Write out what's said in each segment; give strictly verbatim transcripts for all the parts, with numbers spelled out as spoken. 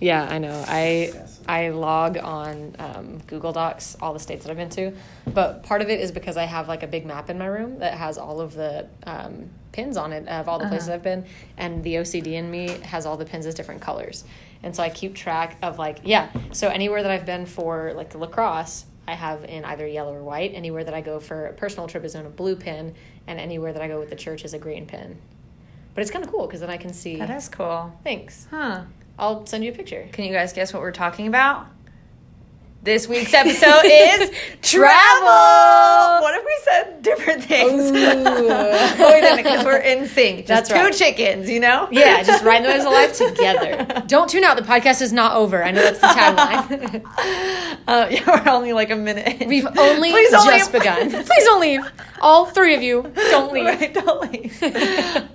Yeah, I know. I I log on um, Google Docs all the states that I've been to, but part of it is because I have like a big map in my room that has all of the um, pins on it of all the uh-huh. places I've been, and the O C D in me has all the pins as different colors, and so I keep track of like yeah. So anywhere that I've been for like lacrosse, I have in either yellow or white. Anywhere that I go for a personal trip is on a blue pin, and anywhere that I go with the church is a green pin. But it's kind of cool because then I can see. That is cool. Thanks. Huh. I'll send you a picture. Can you guys guess what we're talking about? This week's episode is travel. What if we said different things? Oh, wait a minute, because we're in sync. Just That's two right. chickens, you know? Yeah, just riding the waves of life together. Don't tune out. The podcast is not over. I know that's the tagline. uh, yeah, we're only like a minute. We've only Please just only begun. Please don't leave. All three of you, don't leave. Right, don't leave.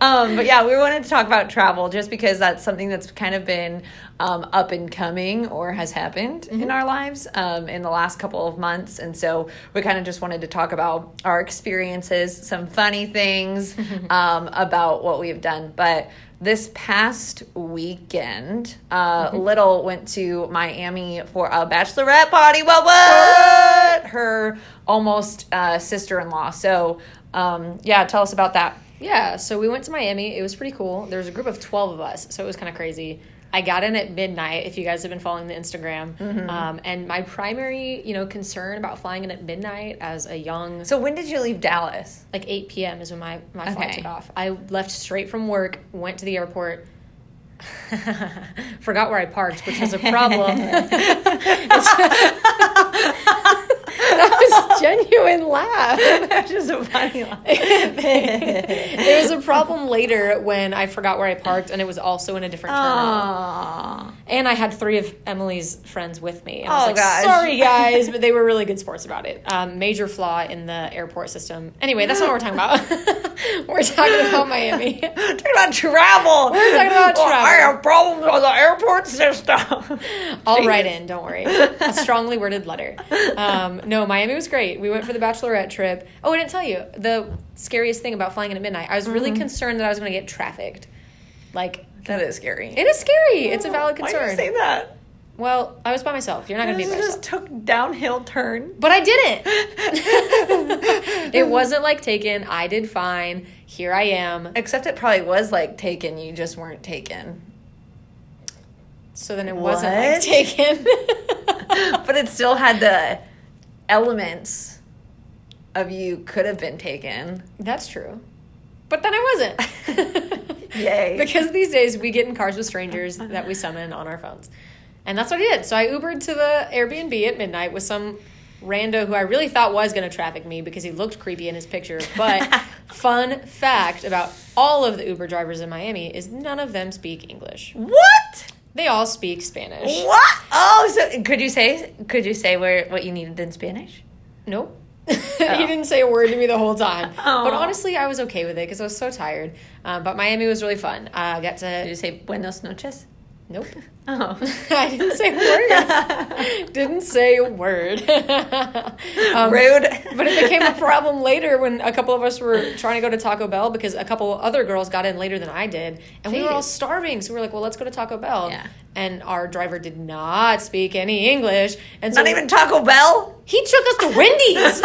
um, but yeah, we wanted to talk about travel just because that's something that's kind of been um, up and coming or has happened mm-hmm. in our lives um, in the last couple of months. And so we kind of just wanted to talk about our experiences, some funny things um, about what we've done. But this past weekend, uh, mm-hmm. Little went to Miami for a bachelorette party. What? What? Her almost uh, sister-in-law. So, um, yeah, tell us about that. Yeah, so we went to Miami. It was pretty cool. There was a group of twelve of us, so it was kind of crazy. I got in at midnight, if you guys have been following the Instagram. Mm-hmm. Um, and my primary, you know, concern about flying in at midnight as a young... So when did you leave Dallas? Like eight p.m. is when my, my flight okay. took off. I left straight from work, went to the airport, forgot where I parked, which was a problem. That was genuine laugh. That's just a funny laugh. There was a problem later when I forgot where I parked, and it was also in a different terminal. Aww. And I had three of Emily's friends with me. And I was oh, like, gosh. Sorry, guys, but they were really good sports about it. Um, major flaw in the airport system. Anyway, that's not what we're talking about. We're talking about Miami. We're talking about travel. We're talking about well, travel. I have problems with the airport system. I'll Jeez. Write in, don't worry. A strongly worded letter. Um, no, Miami was great. We went for the bachelorette trip. Oh, I didn't tell you. The scariest thing about flying in at midnight, I was really mm-hmm. concerned that I was going to get trafficked. Like... That is scary. It is scary. It's a valid concern. Why did you say that? Well, I was by myself. You're not going to be by yourself. Just took downhill turn. But I didn't. It wasn't like Taken. I did fine. Here I am. Except it probably was like Taken. You just weren't taken. So then it what? Wasn't like Taken. But it still had the elements of you could have been taken. That's true. But then I wasn't. Yay. Because these days we get in cars with strangers that we summon on our phones. And that's what I did. So I Ubered to the Airbnb at midnight with some rando who I really thought was going to traffic me because he looked creepy in his picture. But fun fact about all of the Uber drivers in Miami is none of them speak English. What? They all speak Spanish. What? Oh, so could you say could you say where what you needed in Spanish? Nope. Oh. He didn't say a word to me the whole time. Oh. But honestly, I was okay with it because I was so tired. Um, but Miami was really fun. Uh, I got to... Did you say buenas noches? Nope. Oh. I didn't say a word. Didn't say a word. um, Rude. But it became a problem later when a couple of us were trying to go to Taco Bell because a couple other girls got in later than I did. And Jeez. We were all starving. So we were like, well, let's go to Taco Bell. Yeah. And our driver did not speak any English. And so Not even Taco Bell? He took us to Wendy's.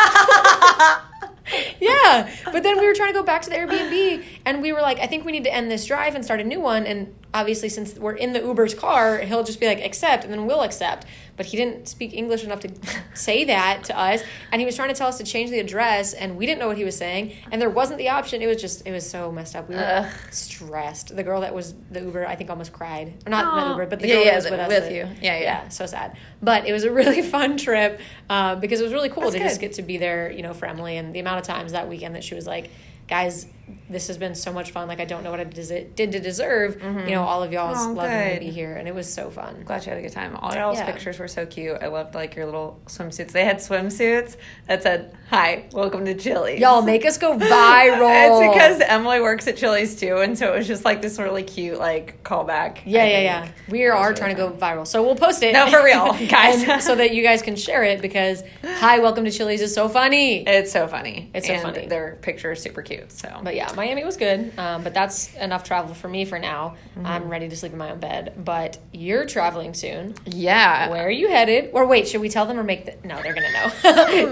Yeah, but then we were trying to go back to the Airbnb, and we were like, I think we need to end this drive and start a new one, and obviously since we're in the Uber's car, he'll just be like, accept, and then we'll accept, but he didn't speak English enough to say that to us, and he was trying to tell us to change the address, and we didn't know what he was saying, and there wasn't the option. It was just, it was so messed up. We were Ugh. stressed. The girl that was the Uber, I think, almost cried. Or not, not Uber, but the yeah, girl yeah, that was the, with us. With that, you. Yeah, yeah, yeah. So sad. But it was a really fun trip uh, because it was really cool That's to good. Just get to be there, you know, for Emily, and the amount of times that weekend that she was like, guys, this has been so much fun, like I don't know what I des- did to deserve mm-hmm. you know all of y'all's oh, love and be here, and it was so fun. Glad you had a good time. All y'all's yeah. pictures were so cute. I loved like your little swimsuits. They had swimsuits that said, hi, welcome to Chili's. Y'all make us go viral. It's because Emily works at Chili's too, and so it was just like this really cute like callback. Yeah, I yeah, think. Yeah. We are really trying fun. To go viral, so we'll post it. No, for real, guys, so that you guys can share it because hi, welcome to Chili's is so funny. It's so funny. It's so and funny. Their picture is super cute. So, but yeah, Miami was good, um, but that's enough travel for me for now. Mm-hmm. I'm ready to sleep in my own bed, but you're traveling soon. Yeah. Where are you headed? Or wait, should we tell them or make the... No, they're going to know.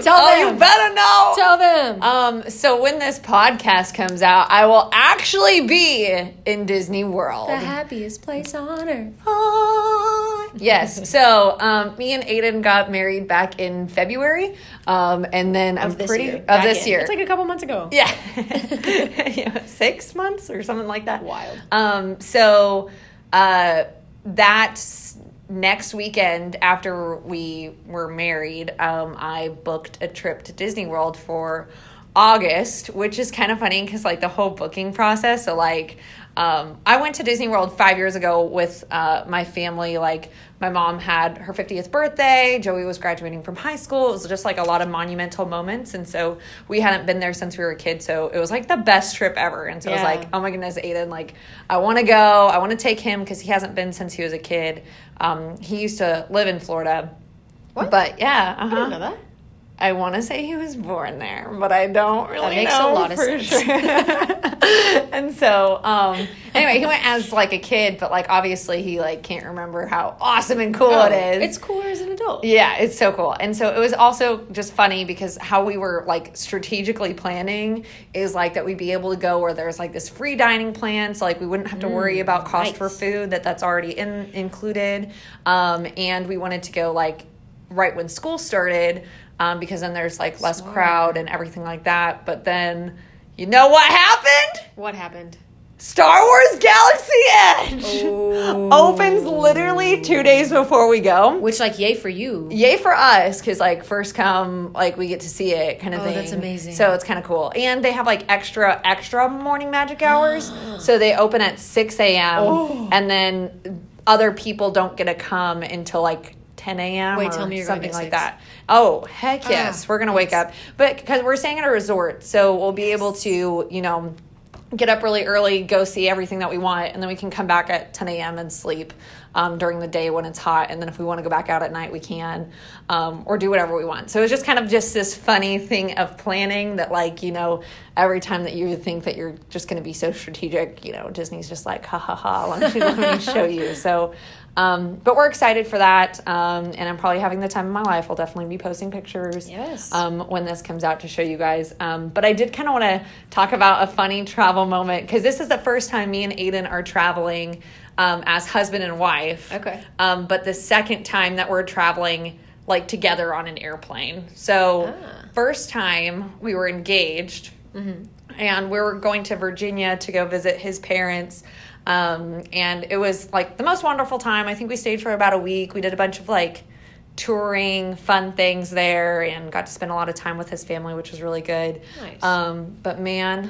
Tell oh, them. You better know. Tell them. Um. So when this podcast comes out, I will actually be in Disney World. The happiest place on earth. Oh. Yes. So um, me and Aiden got married back in February, um, and then of I'm pretty... Year. Of back this in. year. It's like a couple months ago. Yeah. Yeah, six months or something like that. Wild. Um, so uh, that next weekend after we were married, um, I booked a trip to Disney World for August, which is kind of funny because, like, the whole booking process. So, like, um, I went to Disney World five years ago with uh, my family. Like, my mom had her fiftieth birthday. Joey was graduating from high school. It was just, like, a lot of monumental moments. And so we hadn't been there since we were a kid. So it was, like, the best trip ever. And so yeah. I was like, oh, my goodness, Aiden, like, I want to go. I want to take him because he hasn't been since he was a kid. Um, he used to live in Florida. What? But, yeah. Uh-huh. I didn't know that. I want to say he was born there, but I don't really know. That makes know a lot of sense. Sure. And so, um, anyway, he went as, like, a kid, but, like, obviously he, like, can't remember how awesome and cool oh, it is. It's cooler as an adult. Yeah, it's so cool. And so it was also just funny because how we were, like, strategically planning is, like, that we'd be able to go where there's, like, this free dining plan, so, like, we wouldn't have to worry mm, about cost nice. for food, that that's already in included. Um, and we wanted to go, like, right when school started, Um, because then there's, like, less Smart. crowd and everything like that. But then, you know what happened? What happened? Star Wars Galaxy Edge Ooh. opens literally two days before we go. Which, like, yay for you. Yay for us, because, like, first come, like, we get to see it kind of oh, thing. Oh, that's amazing. So it's kind of cool. And they have, like, extra, extra morning magic hours. So they open at six a.m. Oh. And then other people don't get to come until, like, ten a.m. Wait, or tell me you're something like that. Oh, heck yes. Ah, we're going to wake up. But because we're staying at a resort, so we'll be yes. able to, you know, get up really early, go see everything that we want, and then we can come back at ten a.m. and sleep um, during the day when it's hot. And then if we want to go back out at night, we can, um, or do whatever we want. So it's just kind of just this funny thing of planning that, like, you know, every time that you think that you're just going to be so strategic, you know, Disney's just like, ha, ha, ha, let me, let me show you. So... Um, but we're excited for that, um, and I'm probably having the time of my life. I'll definitely be posting pictures yes. um, when this comes out to show you guys. Um, but I did kind of want to talk about a funny travel moment, because this is the first time me and Aiden are traveling um, as husband and wife. Okay. Um, but the second time that we're traveling, like, together on an airplane. So ah. first time we were engaged, mm-hmm. and we were going to Virginia to go visit his parents. Um, and it was, like, the most wonderful time. I think we stayed for about a week. We did a bunch of, like, touring, fun things there, and got to spend a lot of time with his family, which was really good. Nice. Um, but, man,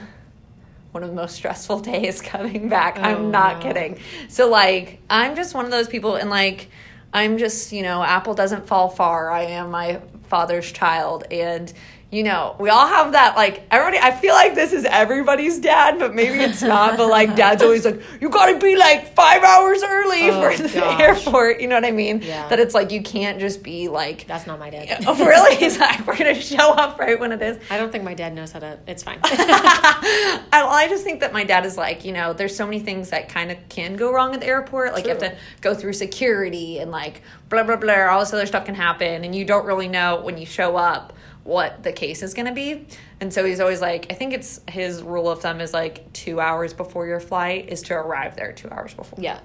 one of the most stressful days coming back. Oh, I'm not no. kidding. So, like, I'm just one of those people, and, like, I'm just, you know, apple doesn't fall far. I am my father's child, and... You know, we all have that, like, everybody, I feel like this is everybody's dad, but maybe it's not, but, like, dad's always like, you gotta be, like, five hours early oh, for the gosh. airport, you know what I mean? Yeah. That it's like, you can't just be, like... That's not my dad. Oh, really? He's like, we're gonna show up right when it is. I don't think my dad knows how to, it's fine. I, I just think that my dad is like, you know, there's so many things that kind of can go wrong at the airport, like, True. you have to go through security, and, like, blah, blah, blah, all this other stuff can happen, and you don't really know when you show up what the case is going to be. And so he's always like, I think it's his rule of thumb is like two hours before your flight is to arrive there two hours before. Yeah.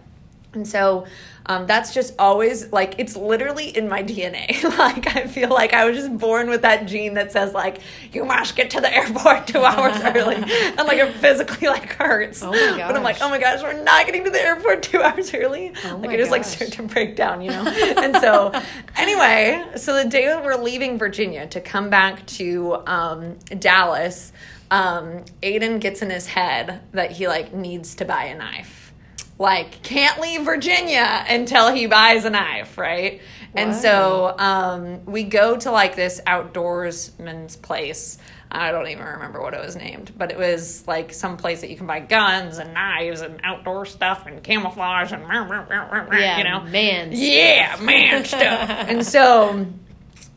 And so um, that's just always, like, it's literally in my D N A. Like, I feel like I was just born with that gene that says, like, you must get to the airport two hours early. And, like, it physically, like, hurts. Oh, my gosh. But I'm like, oh, my gosh, we're not getting to the airport two hours early. Oh, like, I just, gosh. like, start to break down, you know. And so, anyway, so the day that we're leaving Virginia to come back to um, Dallas, um, Aiden gets in his head that he, like, needs to buy a knife. Like, can't leave Virginia until he buys a knife, right? Wow. And so um, we go to, like, this outdoorsman's place. I don't even remember what it was named, but it was, like, some place that you can buy guns and knives and outdoor stuff and camouflage and, yeah, you know, man stuff. Yeah, man stuff. And so...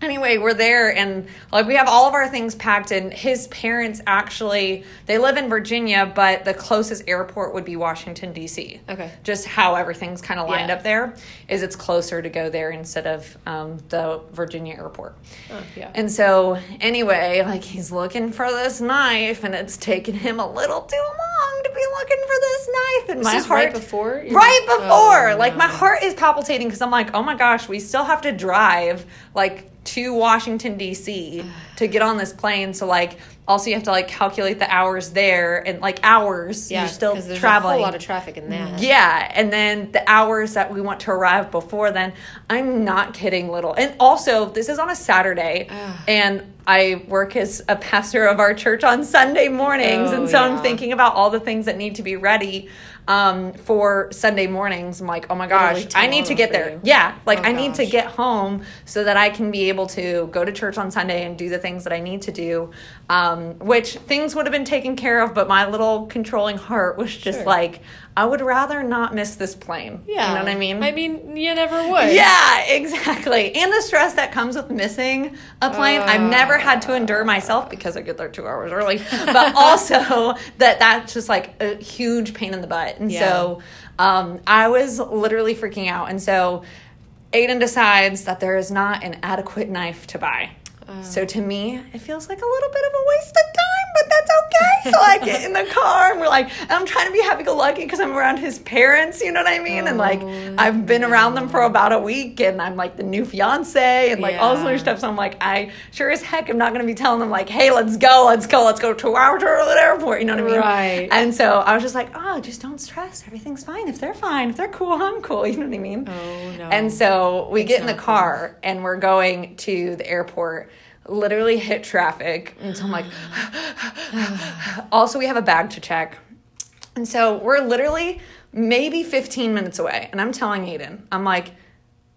Anyway, we're there and like we have all of our things packed, and his parents actually, they live in Virginia, but the closest airport would be Washington, D C. Okay. Just how everything's kind of lined yeah. up there is it's closer to go there instead of um, the Virginia airport. Oh, yeah. And so anyway, like he's looking for this knife, and it's taken him a little too long to be looking for this knife. And was my heart right before? You're right just, before. Oh, like no. my heart is palpitating because I'm like, oh my gosh, we still have to drive like to Washington, D C to get on this plane. So, like, also you have to, like, calculate the hours there. And, like, hours. Yeah, you're still traveling. There's a whole lot of traffic in that. Yeah. And then the hours that we want to arrive before then. I'm not kidding, little. And also, this is on a Saturday. Ugh. And I work as a pastor of our church on Sunday mornings. Oh, and so yeah. I'm thinking about all the things that need to be ready um, for Sunday mornings. I'm like, oh, my gosh, I need to get there. You. Yeah. Like, oh, I gosh. need to get home so that I can be able to go to church on Sunday and do the things that I need to do, um, which things would have been taken care of. But my little controlling heart was just sure. like, I would rather not miss this plane. Yeah. You know what I mean? I mean, you never would. Yeah, exactly. And the stress that comes with missing a plane. Uh, I've never had to endure myself because I get there two hours early. But also that that's just like a huge pain in the butt. And yeah. so um, I was literally freaking out. And so Aiden decides that there is not an adequate knife to buy. Oh. So to me, it feels like a little bit of a waste of time, but that's okay. So I get in the car and we're like, and I'm trying to be happy-go-lucky because I'm around his parents, you know what I mean? Oh, and like, I've been no. around them for about a week, and I'm like the new fiance and like yeah. all this other stuff. So I'm like, I sure as heck am not going to be telling them like, hey, let's go, let's go, let's go two hours to the airport, you know what I mean? Right. And so I was just like, oh, just don't stress. Everything's fine. If they're fine, if they're cool, I'm cool, you know what I mean? Oh, no. And so we it's get in the car cool. and we're going to the airport. Literally hit traffic. And so I'm like, also we have a bag to check. And so we're literally maybe fifteen minutes away. And I'm telling Aiden, I'm like,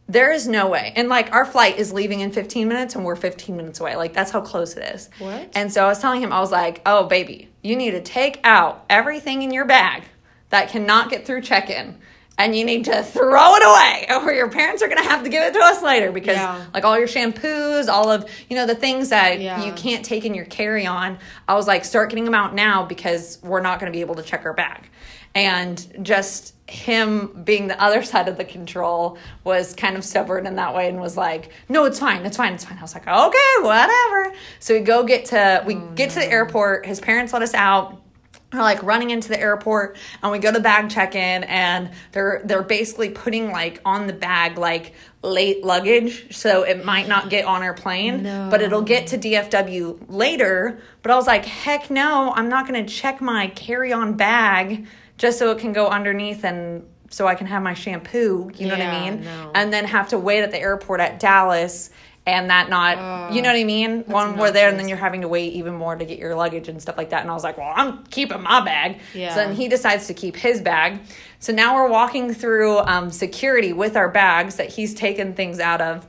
there is no way. And like our flight is leaving in fifteen minutes and we're fifteen minutes away. Like that's how close it is. What? And so I was telling him, I was like, oh baby, you need to take out everything in your bag that cannot get through check-in. And you need to throw it away, or your parents are going to have to give it to us later because, yeah. like, all your shampoos, all of, you know, the things that yeah. you can't take in your carry-on, I was like, start getting them out now because we're not going to be able to check our bag. And just him being the other side of the control was kind of stubborn in that way and was like, no, it's fine, it's fine, it's fine. I was like, okay, whatever. So we go get to, we oh, get no. to the airport. His parents let us out. We're like running into the airport and we go to bag check-in, and they're they're basically putting like on the bag like late luggage, so it might not get on our plane, no. but it'll get to D F W later. But I was like, heck no, I'm not going to check my carry-on bag just so it can go underneath and so I can have my shampoo, you know yeah, what I mean? No. And then have to wait at the airport at Dallas. And that not, uh, you know what I mean? One we're there, and then you're having to wait even more to get your luggage and stuff like that. And I was like, well, I'm keeping my bag. Yeah. So then he decides to keep his bag. So now we're walking through um, security with our bags that he's taken things out of.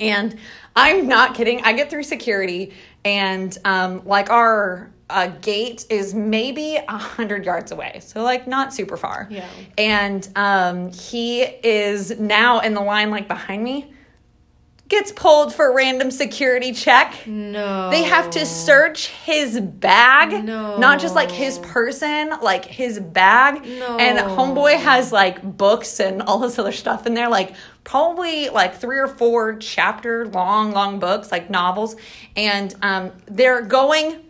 And I'm not kidding. I get through security, and um, like our uh, gate is maybe one hundred yards away. So like not super far. Yeah. And um, he is now in the line like behind me. Gets pulled for random security check. No. They have to search his bag. No. Not just like his person, like his bag. No. And homeboy has like books and all this other stuff in there, like probably like three or four chapter long, long books, like novels. And um, they're going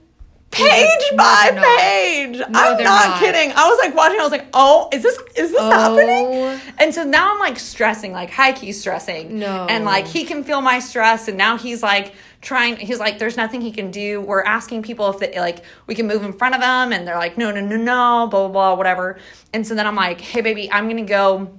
page no, by no, page. No, I'm not, not kidding. I was like watching. I was like, oh, is this is this oh. happening? And so now I'm like stressing, like high key stressing. No. And like he can feel my stress, and now he's like trying. He's like, there's nothing he can do. We're asking people if they like we can move in front of them, and they're like, no, no, no, no, blah blah blah, whatever. And so then I'm like, hey baby, I'm gonna go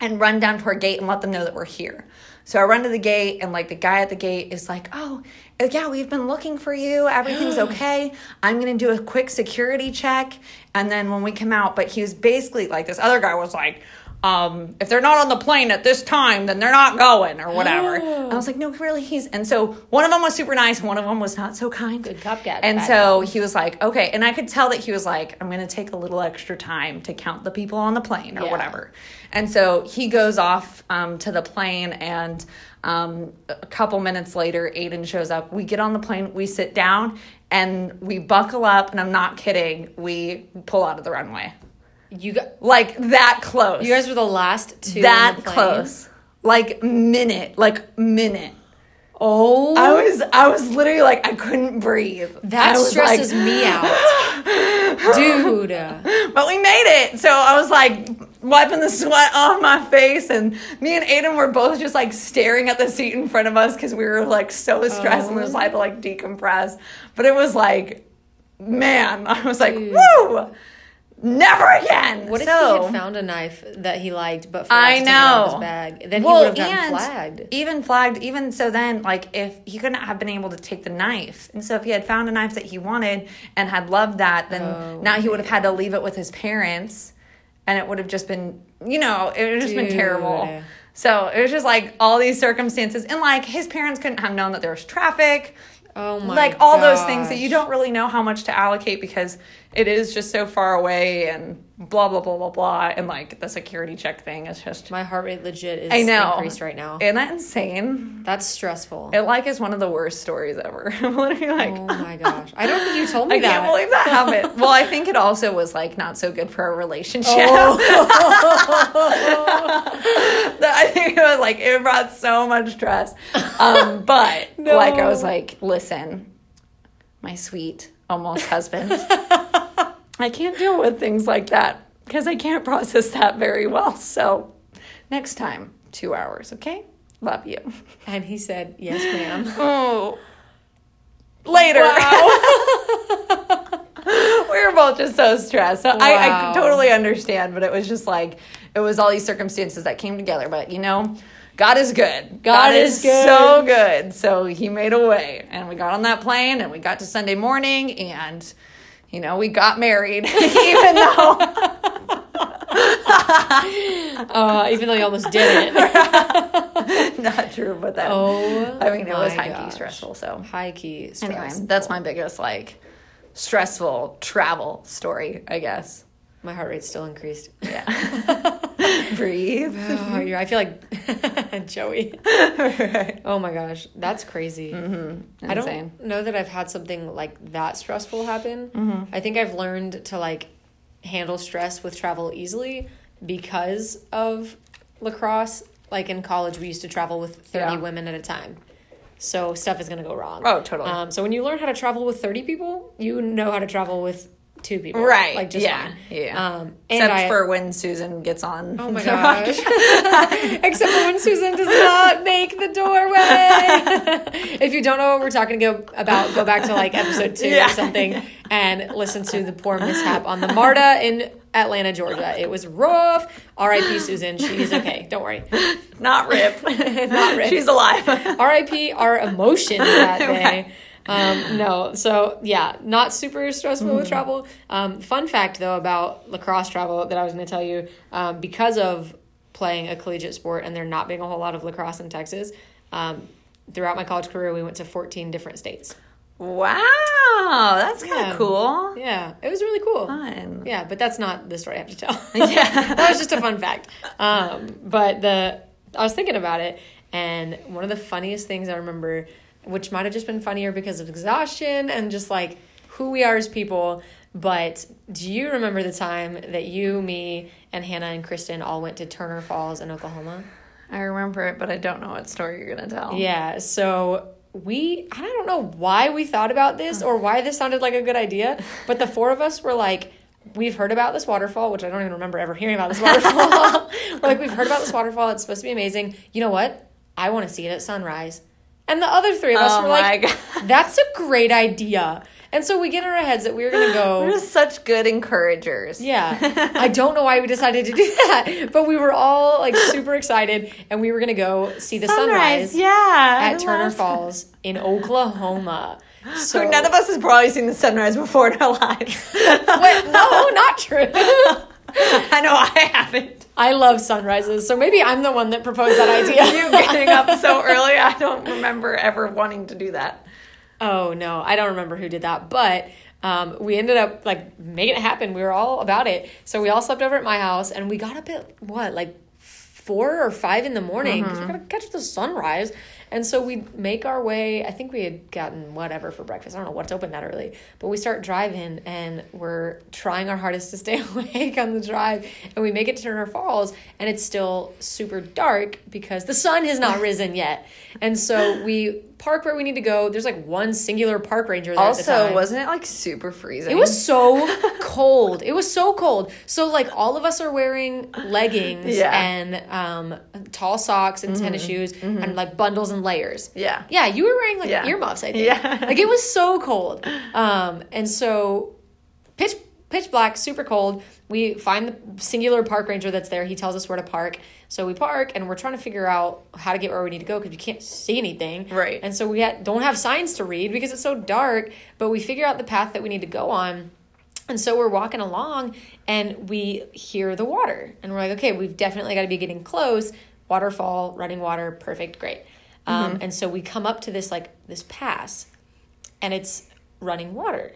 and run down to our gate and let them know that we're here. So I run to the gate, and like the guy at the gate is like, oh, yeah, we've been looking for you. Everything's okay. I'm going to do a quick security check. And then when we come out, but he was basically like, this other guy was like, um, if they're not on the plane at this time, then they're not going or whatever. Oh. I was like, no, really, he's. And so one of them was super nice. And one of them was not so kind. Good cop, cat. And so he was like, okay. And I could tell that he was like, I'm going to take a little extra time to count the people on the plane or yeah. whatever. And so he goes off um, to the plane, and um, a couple minutes later, Aiden shows up. We get on the plane, we sit down, and we buckle up. And I'm not kidding. We pull out of the runway. You got, like that close. You guys were the last two. That close. Like minute. Like minute. Oh. I was I was literally like, I couldn't breathe. That stresses like, me out. Dude. But we made it. So I was like wiping the sweat off my face, and me and Aiden were both just like staring at the seat in front of us because we were like so stressed oh. and we just had to like decompress. But it was like, man, I was like, dude. Woo! Never again. What if so, he had found a knife that he liked, but forgot I to know. Take it out of his bag? Then well, he would have gotten flagged. Even flagged. Even so, then like if he couldn't have been able to take the knife, and so if he had found a knife that he wanted and had loved that, then oh, now he would have had to leave it with his parents, and it would have just been, you know, it would have just Dude. been terrible. So it was just like all these circumstances, and like his parents couldn't have known that there was traffic. Oh my Like all gosh. Those things that you don't really know how much to allocate because it is just so far away and blah, blah, blah, blah, blah. And like the security check thing is just. My heart rate legit is I know. increased right now. Isn't that insane? That's stressful. It like is one of the worst stories ever. I'm literally like. Oh my gosh. I don't think you told me I that. I can't believe that happened. Well, I think it also was like not so good for our relationship. Oh. I think it was like it brought so much stress. Um, but no. like I was like, listen. My sweet almost husband. I can't deal with things like that because I can't process that very well. So next time, two hours, okay? Love you. And he said, yes, ma'am. Oh, later. Wow. We were both just so stressed. So wow. I, I totally understand, but it was just like, it was all these circumstances that came together. But, you know, God is good. God, God is, is good. So good. So he made a way. And we got on that plane and we got to Sunday morning and, you know, we got married. Even though. uh, even though you almost did it. Not true, but that. Oh, I mean, it was high gosh. key stressful. So high key stressful. Anyway, that's my biggest, like, stressful travel story, I guess. My heart rate's still increased. Yeah. Breathe. Oh, you're, I feel like Joey. Right. Oh my gosh, that's crazy. Mm-hmm. I don't know that I've had something like that stressful happen. Mm-hmm. I think I've learned to like handle stress with travel easily because of lacrosse. Like in college, we used to travel with thirty yeah. women at a time. So stuff is going to go wrong. Oh, totally. Um, so when you learn how to travel with thirty people, you know how to travel with two people, right? Like just yeah, one. yeah. Um, and except I, for when Susan gets on. Oh my gosh! Except for when Susan does not make the doorway. If you don't know what we're talking about, go back to like episode two yeah. or something and listen to the poor mishap on the MARTA in Atlanta, Georgia. It was rough. R I P Susan. She's okay. Don't worry. Not rip. Not rip. She's alive. R I P our emotions that day. Right. Um, no, so yeah, not super stressful mm-hmm. with travel. Um, fun fact though about lacrosse travel that I was going to tell you, um, because of playing a collegiate sport and there not being a whole lot of lacrosse in Texas, um, throughout my college career, we went to fourteen different states. Wow. That's kind of yeah. cool. Yeah. It was really cool. Fun. Yeah. But that's not the story I have to tell. Yeah. That was just a fun fact. Um, but the, I was thinking about it and one of the funniest things I remember, which might have just been funnier because of exhaustion and just, like, who we are as people. But do you remember the time that you, me, and Hannah and Kristen all went to Turner Falls in Oklahoma? I remember it, but I don't know what story you're going to tell. Yeah, so we – I don't know why we thought about this or why this sounded like a good idea, but the four of us were like, we've heard about this waterfall, which I don't even remember ever hearing about this waterfall. We're like, we've heard about this waterfall. It's supposed to be amazing. You know what? I want to see it at sunrise. And the other three of us oh were like, God. That's a great idea. And so we get in our heads that we were going to go. We're just such good encouragers. Yeah. I don't know why we decided to do that. But we were all like super excited. And we were going to go see the sunrise, sunrise yeah, at I Turner Falls that. in Oklahoma. So, so none of us has probably seen the sunrise before in our lives. Wait, no, not true. I know I haven't. I love sunrises, so maybe I'm the one that proposed that idea. You getting up so early, I don't remember ever wanting to do that. Oh, no, I don't remember who did that, but um, we ended up, like, making it happen. We were all about it, so we all slept over at my house, and we got up at, what, like, four or five in the morning, because mm-hmm. we're going to catch the sunrise, and so we make our way, I think we had gotten whatever for breakfast, I don't know what's open that early, but we start driving, and we're trying our hardest to stay awake on the drive, and we make it to Turner Falls, and it's still super dark, because the sun has not risen yet, and so we park where we need to go. There's like one singular park ranger there also, at the time. Also, wasn't it like super freezing? It was so cold. It was so cold. So like all of us are wearing leggings yeah. and um, tall socks and mm-hmm. tennis shoes mm-hmm. and like bundles and layers. Yeah. Yeah, you were wearing like yeah. earmuffs, I think. Yeah. Like it was so cold. Um, and so pitch pitch black, super cold. We find the singular park ranger that's there. He tells us where to park. So we park, and we're trying to figure out how to get where we need to go because you can't see anything. Right. And so we ha- don't have signs to read because it's so dark, but we figure out the path that we need to go on. And so we're walking along, and we hear the water. And we're like, okay, we've definitely got to be getting close. Waterfall, running water, perfect, great. Um, mm-hmm. And so we come up to this, like, this pass, and it's running water.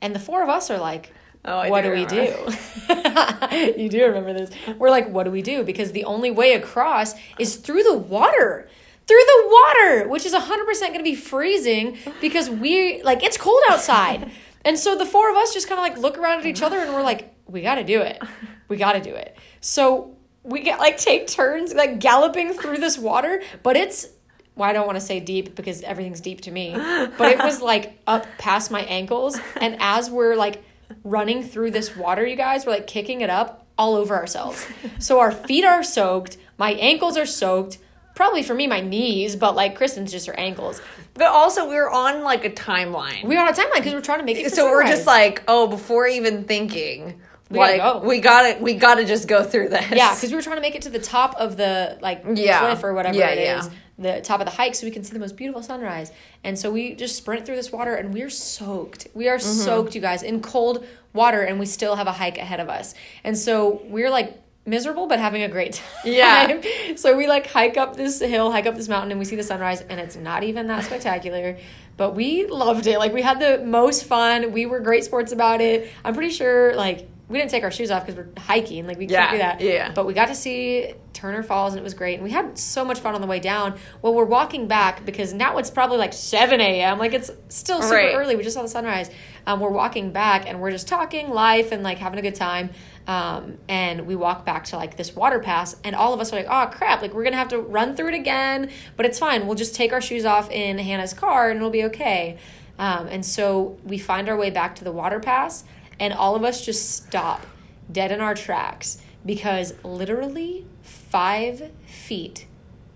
And the four of us are like... Oh, what do, do we do? You do remember this. We're like, what do we do? Because the only way across is through the water. Through the water, which is one hundred percent going to be freezing because we, like, it's cold outside. And so the four of us just kind of, like, look around at each other and we're like, we got to do it. We got to do it. So we get, like, take turns, like, galloping through this water, but it's, well, I don't want to say deep because everything's deep to me, but it was, like, up past my ankles. And as we're, like, running through this water, you guys, we're like kicking it up all over ourselves. So our feet are soaked, my ankles are soaked, probably for me my knees, but like Kristen's just her ankles. But also we were on like a timeline. We were on a timeline because we're trying to make it. So sunrise. We're just like, oh, before even thinking, we like gotta go. we gotta we gotta just go through this. Yeah, because we were trying to make it to the top of the like yeah. cliff or whatever yeah, it yeah. is. The top of the hike so we can see the most beautiful sunrise. And so we just sprint through this water and we're soaked. We are mm-hmm. soaked, you guys, in cold water, and we still have a hike ahead of us. And so we're like miserable but having a great time. Yeah. So we like hike up this hill, hike up this mountain, and we see the sunrise, and it's not even that spectacular. But we loved it. Like we had the most fun. We were great sports about it. I'm pretty sure like we didn't take our shoes off because we're hiking. Like, we yeah, can't do that. Yeah. But we got to see Turner Falls, and it was great. And we had so much fun on the way down. Well, we're walking back because now it's probably like seven a.m. Like, it's still super right. early. We just saw the sunrise. Um, we're walking back, and we're just talking life and, like, having a good time. Um, and we walk back to, like, this water pass. And all of us are like, oh, crap. Like, we're going to have to run through it again. But it's fine. We'll just take our shoes off in Hannah's car, and it'll be okay. Um, and so we find our way back to the water pass. And all of us just stop dead in our tracks because literally five feet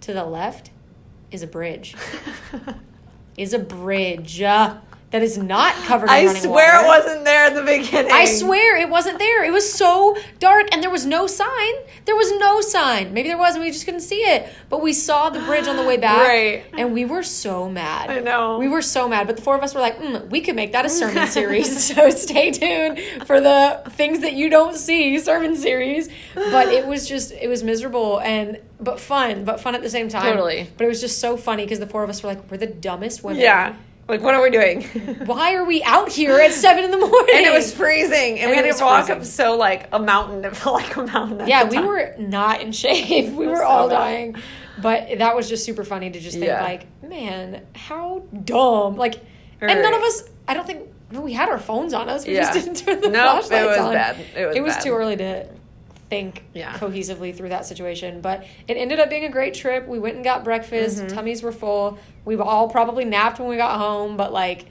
to the left is a bridge. is a bridge uh, that is not covered in running water. I swear it wasn't there at the beginning. I swear it wasn't there. It was so dark and there was no sign. There was no sign. Maybe there was and we just couldn't see it. But we saw the bridge on the way back. Right. And we were so mad. I know. We were so mad. But the four of us were like, mm, we could make that a sermon series. So stay tuned for the things that you don't see sermon series. But it was just, it was miserable and but fun. But fun at the same time. Totally. But it was just so funny because the four of us were like, we're the dumbest women. Yeah. Like, what are we doing? Why are we out here at seven in the morning? And it was freezing. And, and we had to walk freezing. up so, like, a mountain. It felt like a mountain. Yeah, we time. were not in shape. We were so all bad. dying. But that was just super funny to just think, yeah. like, man, how dumb. Like, right. and none of us, I don't think, no, we had our phones on us. We yeah. just didn't turn the no, flashlights on. No, it was on. bad. It was It was bad. too early to think yeah. cohesively through that situation, but it ended up being a great trip. We went and got breakfast. Mm-hmm. Tummies were full. We all probably napped when we got home, but like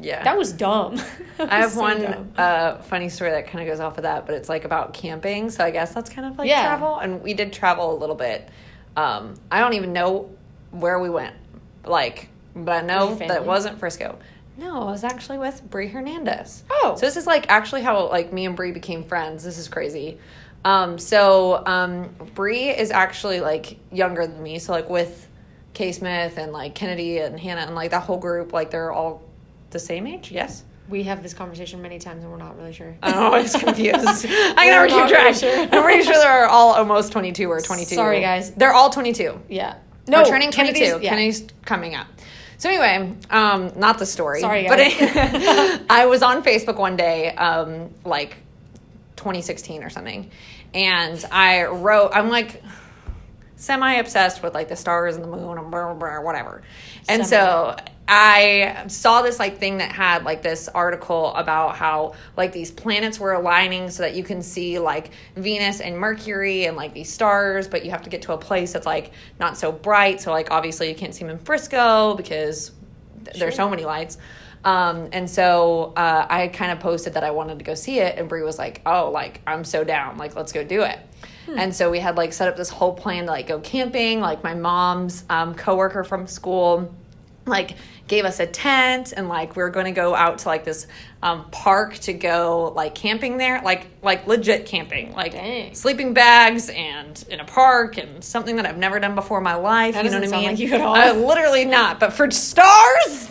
yeah that was dumb. that was I have so one dumb. uh funny story that kind of goes off of that, but it's like about camping, so I guess that's kind of like yeah. travel, and we did travel a little bit. um I don't even know where we went, like, but I know that wasn't Frisco. No, I was actually with Brie Hernandez. Oh, so this is like actually how like me and Brie became friends. This is crazy. Um, so, um, Brie is actually, like, younger than me, so, like, with K-Smith and, like, Kennedy and Hannah and, like, that whole group, like, they're all the same age, yes? We have this conversation many times, and we're not really sure. I'm always confused. I never keep track. Really sure. I'm pretty sure they're all almost twenty-two or twenty-two. Sorry, guys. They're all twenty-two. Yeah. No, we're turning twenty-two. Kennedy's, yeah. Kennedy's coming up. So anyway, um, not the story. Sorry, guys. But I, I was on Facebook one day, um, like twenty sixteen or something, and I wrote, I'm like... semi-obsessed with, like, the stars and the moon and blah, blah, blah, whatever. And so I saw this, like, thing that had, like, this article about how, like, these planets were aligning so that you can see, like, Venus and Mercury and, like, these stars, but you have to get to a place that's, like, not so bright. So, like, obviously you can't see them in Frisco because th- there's so many lights. Um, and so uh, I kind of posted that I wanted to go see it, and Brie was like, oh, like, I'm so down. Like, let's go do it. Hmm. And so we had, like, set up this whole plan to, like, go camping. Like, my mom's um, coworker from school, like, gave us a tent. And, like, we were going to go out to, like, this um, park to go, like, camping there. Like, like legit camping. Like, dang. Sleeping bags and in a park and something that I've never done before in my life. That you know what I mean? Sound like you at all. I literally not. But for stars,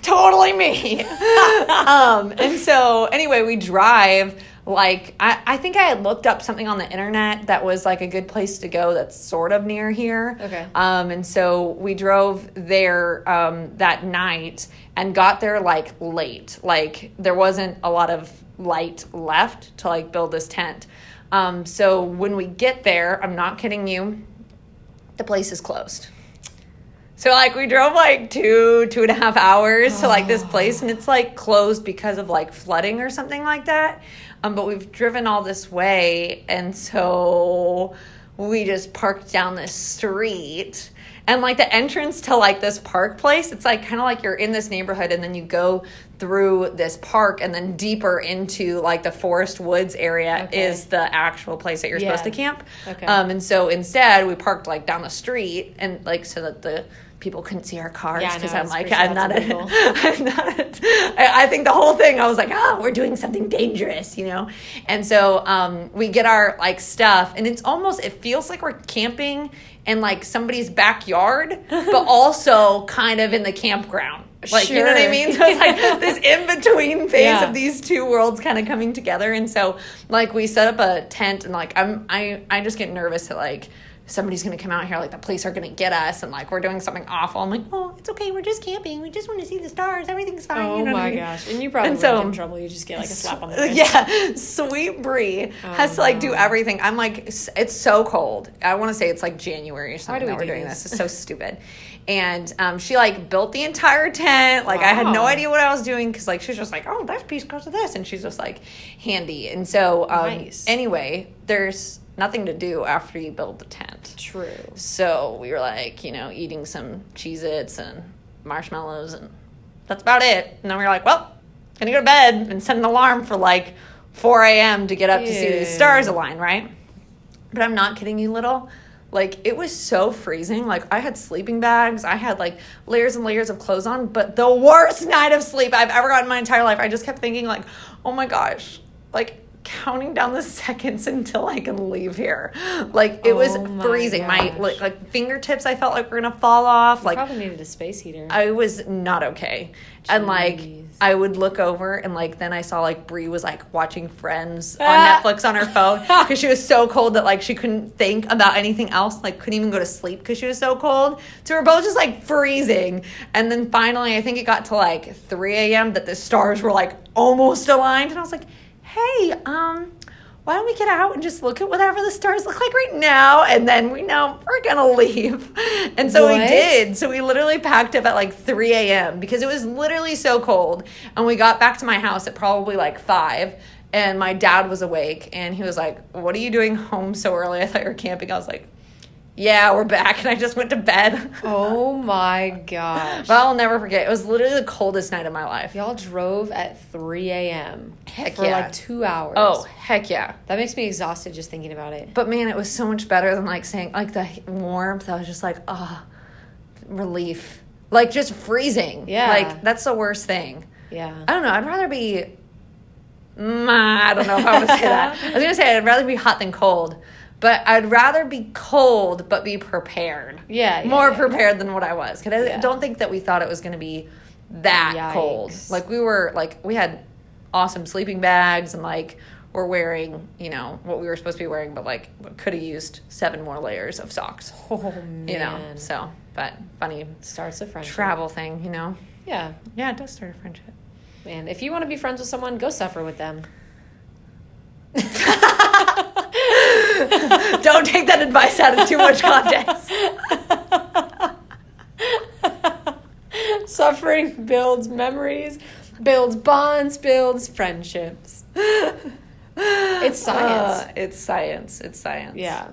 totally me. um, and so, anyway, we drive. Like, I, I think I had looked up something on the internet that was, like, a good place to go that's sort of near here. Okay. Um, and so we drove there um, that night and got there, like, late. Like, there wasn't a lot of light left to, like, build this tent. Um, so when we get there, I'm not kidding you, the place is closed. So, like, we drove, like, two, two and a half hours oh. to, like, this place, and it's, like, closed because of, like, flooding or something like that. Um, but we've driven all this way, and so we just parked down this street. And, like, the entrance to, like, this park place, it's, like, kind of like you're in this neighborhood, and then you go through this park, and then deeper into, like, the forest woods area okay. is the actual place that you're yeah. supposed to camp. Okay. Um, and so instead, we parked, like, down the street, and, like, so that the people couldn't see our cars because yeah, I'm like, I'm not, a, I'm not a, I think the whole thing, I was like, ah, oh, we're doing something dangerous, you know? And so um, we get our, like, stuff, and it's almost, it feels like we're camping in, like, somebody's backyard, but also kind of in the campground. Like, sure. You know what I mean? So it's like this in-between phase yeah. of these two worlds kind of coming together. And so, like, we set up a tent, and, like, I'm, I, I just get nervous that, like, somebody's going to come out here, like, the police are going to get us, and, like, we're doing something awful. I'm like, oh, it's okay. We're just camping. We just want to see the stars. Everything's fine. Oh, you know my what I mean? Gosh. And you probably and so, get in trouble. You just get, like, a slap on the wrist. Yeah. Sweet Brie oh, has to, like, no. do everything. I'm like, it's so cold. I want to say it's, like, January or something that we we're do doing this. this. It's so stupid. And um, she, like, built the entire tent. Like, wow. I had no idea what I was doing because, like, she's just like, oh, that piece goes to this. And she's just, like, handy. And so, um, nice. Anyway, there's nothing to do after you build the tent. True. So we were like, you know, eating some Cheez-Its and marshmallows, and that's about it. And then we were like, well, gonna go to bed and set an alarm for like four a.m. to get up Ew. To see these stars align, right? But I'm not kidding you, little. Like, it was so freezing. Like, I had sleeping bags. I had, like, layers and layers of clothes on, but the worst night of sleep I've ever gotten in my entire life. I just kept thinking, like, oh my gosh, like, counting down the seconds until I can leave here. Like, it oh was my freezing. Gosh. My like, like fingertips, I felt like were gonna fall off. You like probably needed a space heater. I was not okay. Jeez. And like I would look over, and like then I saw like Brie was like watching Friends on ah. Netflix on her phone because she was so cold that like she couldn't think about anything else. Like couldn't even go to sleep because she was so cold. So we're both just like freezing. And then finally, I think it got to like three a.m. that the stars were like almost aligned, and I was like, hey, um, why don't we get out and just look at whatever the stars look like right now, and then we know we're going to leave. And so what? We did. So we literally packed up at like three a.m. because it was literally so cold, and we got back to my house at probably like five, and my dad was awake, and he was like, what are you doing home so early? I thought you were camping. I was like, yeah, we're back, and I just went to bed. Oh, my gosh. But I'll never forget. It was literally the coldest night of my life. Y'all drove at three a.m. Heck for yeah. like two hours. Oh, heck yeah. That makes me exhausted just thinking about it. But, man, it was so much better than, like, saying, like, the warmth. I was just like, ah, oh, relief. Like, just freezing. Yeah. Like, that's the worst thing. Yeah. I don't know. I'd rather be mm, – I don't know if I would say that. I was going to say I'd rather be hot than cold. But I'd rather be cold but be prepared. Yeah. yeah More yeah. prepared than what I was. Because I yeah. don't think that we thought it was going to be that Yikes. cold. Like, we were, like, we had awesome sleeping bags and, like, we're wearing, you know, what we were supposed to be wearing, but, like, could have used seven more layers of socks. Oh, man. You know, so, but funny. Starts a friendship. Travel thing, you know. Yeah. Yeah, it does start a friendship. Man, if you want to be friends with someone, go suffer with them. Don't take that advice out of too much context. Suffering builds memories, builds bonds, builds friendships. It's science. Uh, it's science. It's science. Yeah.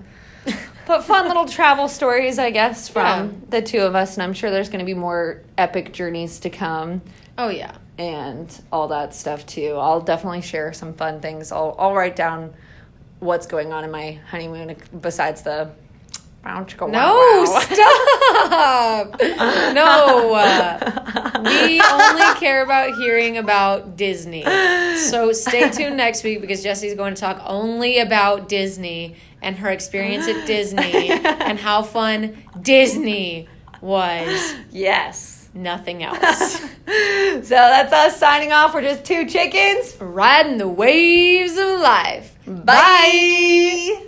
But fun little travel stories, I guess, from yeah. the two of us. And I'm sure there's going to be more epic journeys to come. Oh, yeah. And all that stuff, too. I'll definitely share some fun things. I'll, I'll write down what's going on in my honeymoon besides the... No, stop. No. Uh, we only care about hearing about Disney. So stay tuned next week because Jesse's going to talk only about Disney and her experience at Disney and how fun Disney was. Yes. Nothing else. So that's us signing off. We're just two chickens riding the waves of life. Bye. Bye.